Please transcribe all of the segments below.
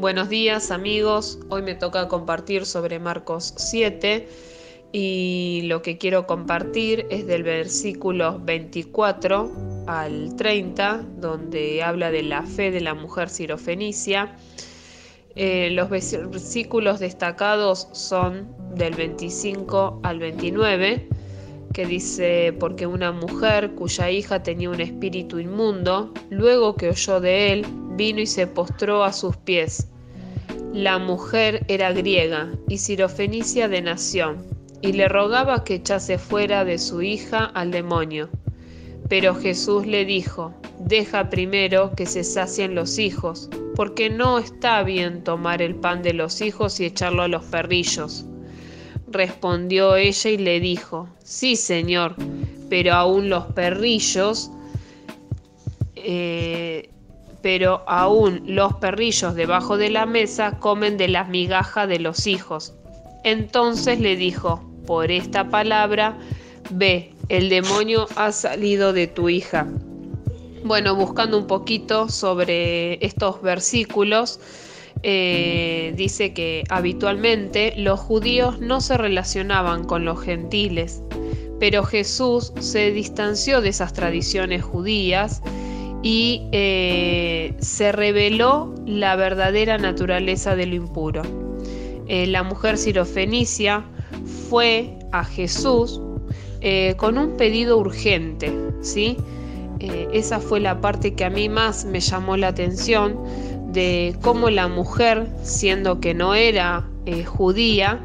Buenos días, amigos. Hoy me toca compartir sobre Marcos 7 y lo que quiero compartir es del versículo 24 al 30, donde habla de la fe de la mujer cirofenicia. Los versículos destacados son del 25 al 29, que dice: porque una mujer cuya hija tenía un espíritu inmundo, luego que oyó de él, vino y se postró a sus pies. La mujer era griega y cirofenicia de nación, y le rogaba que echase fuera de su hija al demonio. Pero Jesús le dijo: deja primero que se sacien los hijos, porque no está bien tomar el pan de los hijos y echarlo a los perrillos. Respondió ella y le dijo: sí, Señor, pero aún los perrillos debajo de la mesa comen de las migajas de los hijos. Entonces le dijo: por esta palabra, ve, el demonio ha salido de tu hija. Bueno, buscando un poquito sobre estos versículos, dice que habitualmente los judíos no se relacionaban con los gentiles, pero Jesús se distanció de esas tradiciones judías y se reveló la verdadera naturaleza de lo impuro. La mujer cirofenicia fue a Jesús con un pedido urgente, ¿sí? Esa fue la parte que a mí más me llamó la atención, de cómo la mujer, siendo que no era judía,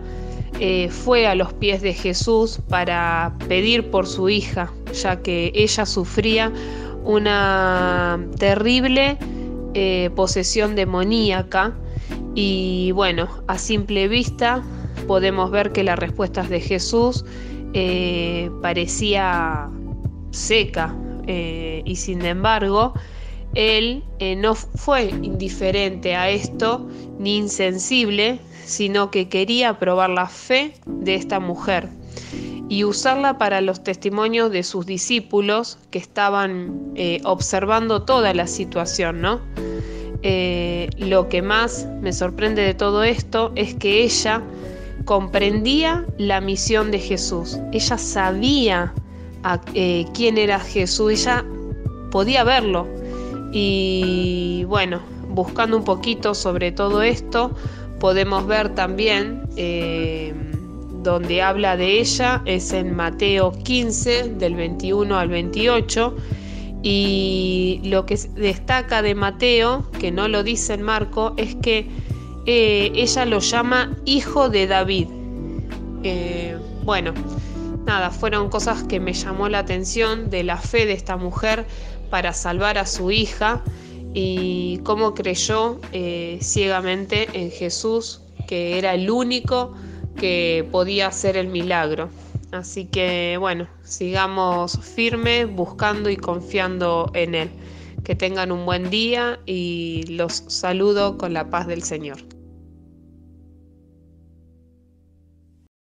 fue a los pies de Jesús para pedir por su hija, ya que ella sufría una terrible posesión demoníaca. Y bueno, a simple vista podemos ver que las respuestas de Jesús parecía seca, y sin embargo él no fue indiferente a esto ni insensible, sino que quería probar la fe de esta mujer y usarla para los testimonios de sus discípulos que estaban observando toda la situación, ¿no? Lo que más me sorprende de todo esto es que ella comprendía la misión de Jesús. Ella sabía quién era Jesús, ella podía verlo. Y bueno, buscando un poquito sobre todo esto, podemos ver también donde habla de ella, es en Mateo 15, del 21 al 28, y lo que destaca de Mateo, que no lo dice en Marco, es que ella lo llama hijo de David. Bueno, nada, fueron cosas que me llamó la atención de la fe de esta mujer para salvar a su hija y cómo creyó ciegamente en Jesús, que era el único que podía hacer el milagro. Así que bueno, sigamos firmes, buscando y confiando en él. Que tengan un buen día y los saludo con la paz del Señor.